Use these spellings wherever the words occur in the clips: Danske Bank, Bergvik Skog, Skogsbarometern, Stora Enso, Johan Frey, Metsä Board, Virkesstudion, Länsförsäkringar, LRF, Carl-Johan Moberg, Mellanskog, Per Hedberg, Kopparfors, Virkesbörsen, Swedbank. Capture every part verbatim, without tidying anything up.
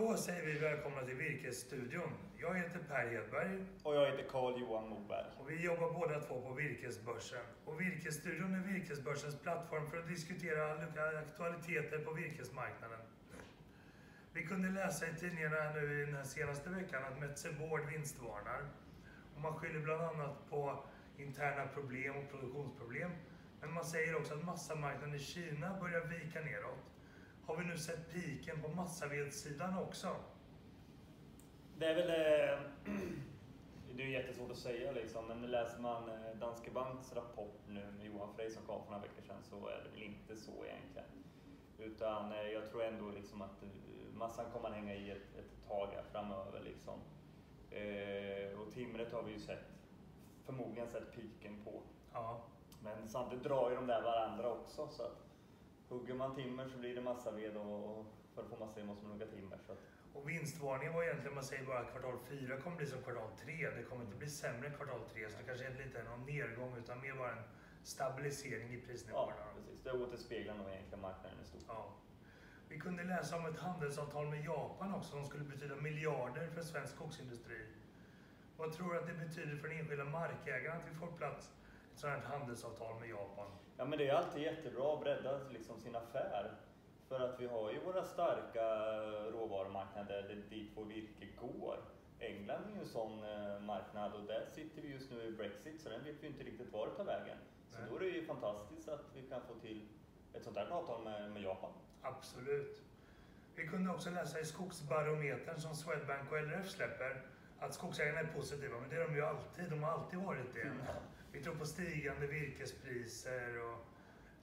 Då säger vi välkomna till Virkesstudion. Jag heter Per Hedberg. Och jag heter Carl-Johan Moberg. Och vi jobbar båda två på Virkesbörsen. Och Virkesstudion är Virkesbörsens plattform för att diskutera aktualiteter på virkesmarknaden. Vi kunde läsa i tidningarna nu i den här senaste veckan att Metsä Board vinstvarnar. Och man skyller bland annat på interna problem och produktionsproblem. Men man säger också att massamarknaden i Kina börjar vika neråt. Har vi nu sett piken på massavedssidan också? Det är väl... Det är jättesvårt att säga liksom, men läser man Danske Banks rapport nu med Johan Frey som kom för några veckor sedan så är det väl inte så egentligen. Utan jag tror ändå liksom att massan kommer att hänga i ett, ett tag framöver liksom. Och timret har vi ju sett, förmodligen sett piken på. Ja. Men samtidigt drar ju de där varandra också så att hugger man timmer så blir det massa ved och för att få massa ved måste man hugga timmer. Så att... Och vinstvarningen var egentligen, man säger bara kvartal fyra kommer bli som kvartal tre. Det kommer inte bli sämre än kvartal tre, så det kanske inte är någon nedgång utan mer bara en stabilisering i prisnivåerna. Ja, precis. Det återspeglar nog egentligen marknaden i stort. Ja. Vi kunde läsa om ett handelsavtal med Japan också som skulle betyda miljarder för svensk skogsindustri. Vad tror du att det betyder för den enskilda markägaren att vi får plats? Så här ett handelsavtal med Japan. Ja, men det är alltid jättebra att bredda liksom sin affär. För att vi har ju våra starka råvarumarknader dit vår virke går. England är ju en sån marknad och där sitter vi just nu i Brexit så den vet vi inte riktigt var det tar vägen. Så Nej. Då är det ju fantastiskt att vi kan få till ett sånt här avtal med, med Japan. Absolut. Vi kunde också läsa i Skogsbarometern som Swedbank och L R F släpper att skogsägarna är positiva, men det är de ju alltid, de har alltid varit det. Mm. Vi tror på stigande virkespriser och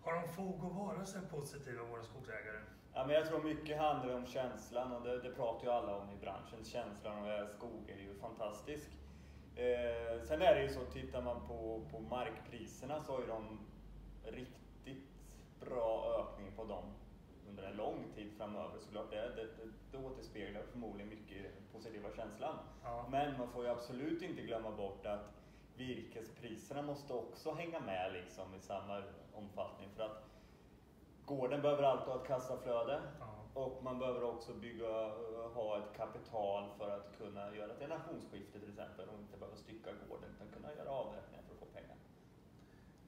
har de fog att vara så positiva, våra skogsägare? Ja, men jag tror mycket handlar om känslan och det, det pratar ju alla om i branschen. Känslan av skog är ju fantastisk. Eh, sen är det ju så, tittar man på, på markpriserna så har ju de riktigt bra ökning på dem under en lång tid framöver, såklart det, det, det, det återspeglar förmodligen mycket positiva känslan. Ja. Men man får ju absolut inte glömma bort att virkespriserna måste också hänga med liksom, i samma omfattning. För att gården behöver alltid ha ett kassaflöde, ja. Och man behöver också bygga, ha ett kapital för att kunna göra ett generationsskifte till exempel och inte behöva stycka gården utan kunna göra avräkningar för att få pengar.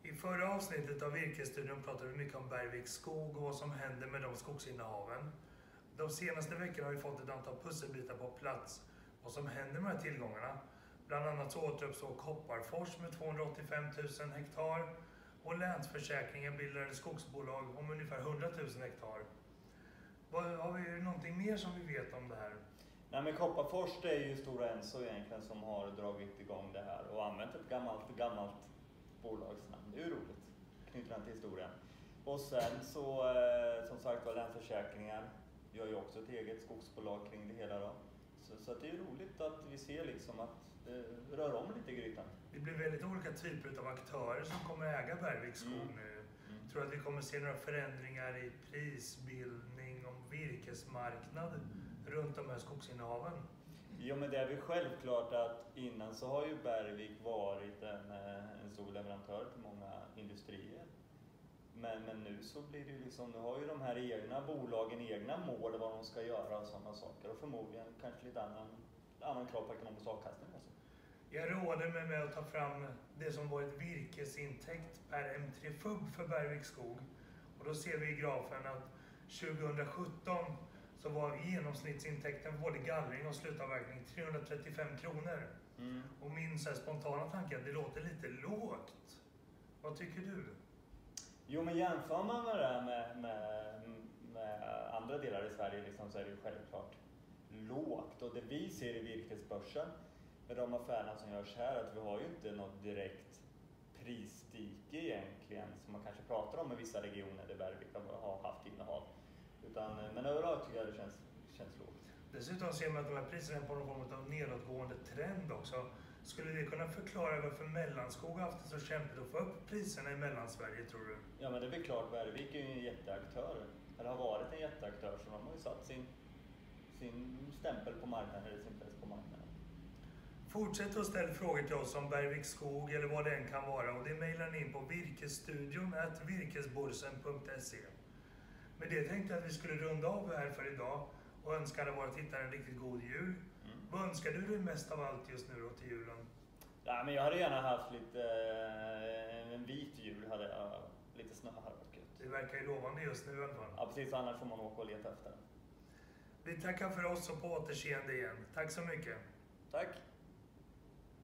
I förra avsnittet av Virkesstudion pratade vi mycket om Bergvik Skog och vad som händer med de skogsinnehaven. De senaste veckorna har vi fått ett antal pusselbitar på plats. Vad som händer med de här tillgångarna. Bland annat så återuppstår Kopparfors med tvåhundraåttiofem tusen hektar. Och Länsförsäkringar bildar ett skogsbolag om ungefär hundra tusen hektar. Har vi någonting mer som vi vet om det här? Nej, men Kopparfors, det är ju Stora Enso egentligen som har dragit igång det här och använt ett gammalt gammalt bolagsnamn. Det är ju roligt, knyter den till historien. Och sen så, eh, som sagt var, Länsförsäkringar gör ju också ett eget skogsbolag kring det hela då. Så, så att det är roligt att vi ser liksom att eh, rör om lite grytan. Det blir väldigt olika typer av aktörer som kommer äga Bergvik Skog mm. nu. Mm. Tror att vi kommer se några förändringar i prisbildning och virkesmarknad mm. runt de här skogsinnehaven? Ja, men det är väl självklart att innan så har ju Bergvik varit en, en stor leverantör till många industrier. Men, men nu så blir det ju liksom, nu har ju de här egna bolagen egna mål vad de ska göra och sådana saker. Och förmodligen kanske lite annan, annan krav på ekonomisk avkastning också. Jag råder mig med att ta fram det som var ett virkesintäkt per M tre F U B för Bergvik Skog. Och då ser vi i grafen att tjugosjutton så var genomsnittsintäkten för både gallring och slutavverkning trehundratrettiofem kronor. Mm. Och min så här spontana tanke är att det låter lite lågt. Vad tycker du? Jo, men jämför man med det här med, med, med andra delar i Sverige liksom, så är det ju självklart lågt. Och det vi ser i virkesbörsen med de affärerna som görs här, att vi har ju inte något direkt prisstike egentligen som man kanske pratar om i vissa regioner där Bergvik har haft innehav. Utan, men överallt tycker jag det känns, känns lågt. Dessutom ser man att de här priserna på någon form av nedåtgående trend också. Skulle det kunna förklara varför Mellanskog har haft det så kämpigt att få upp priserna i Mellansverige, tror du? Ja, men det är väl klart, Bergvik är ju en jätteaktör, eller har varit en jätteaktör, så de har ju satt sin, sin stämpel på marknaden, eller sin press på marknaden. Fortsätt att ställa frågor till oss om Bergvik Skog eller vad det än kan vara, och det mejlar ni in på virkesstudion at virkesbörsen punkt se. Med det tänkte jag att vi skulle runda av här för idag och önskade våra tittare en riktigt god jul. Mm. Vad önskar du dig mest av allt just nu då till julen? Nej, men jag hade gärna haft lite eh, en vit jul, hade jag, lite snö här. Det verkar ju lovande just nu i alla fall. Ja, precis, annars får man åka och leta efter den. Vi tackar för oss och på återseende igen. Tack så mycket. Tack.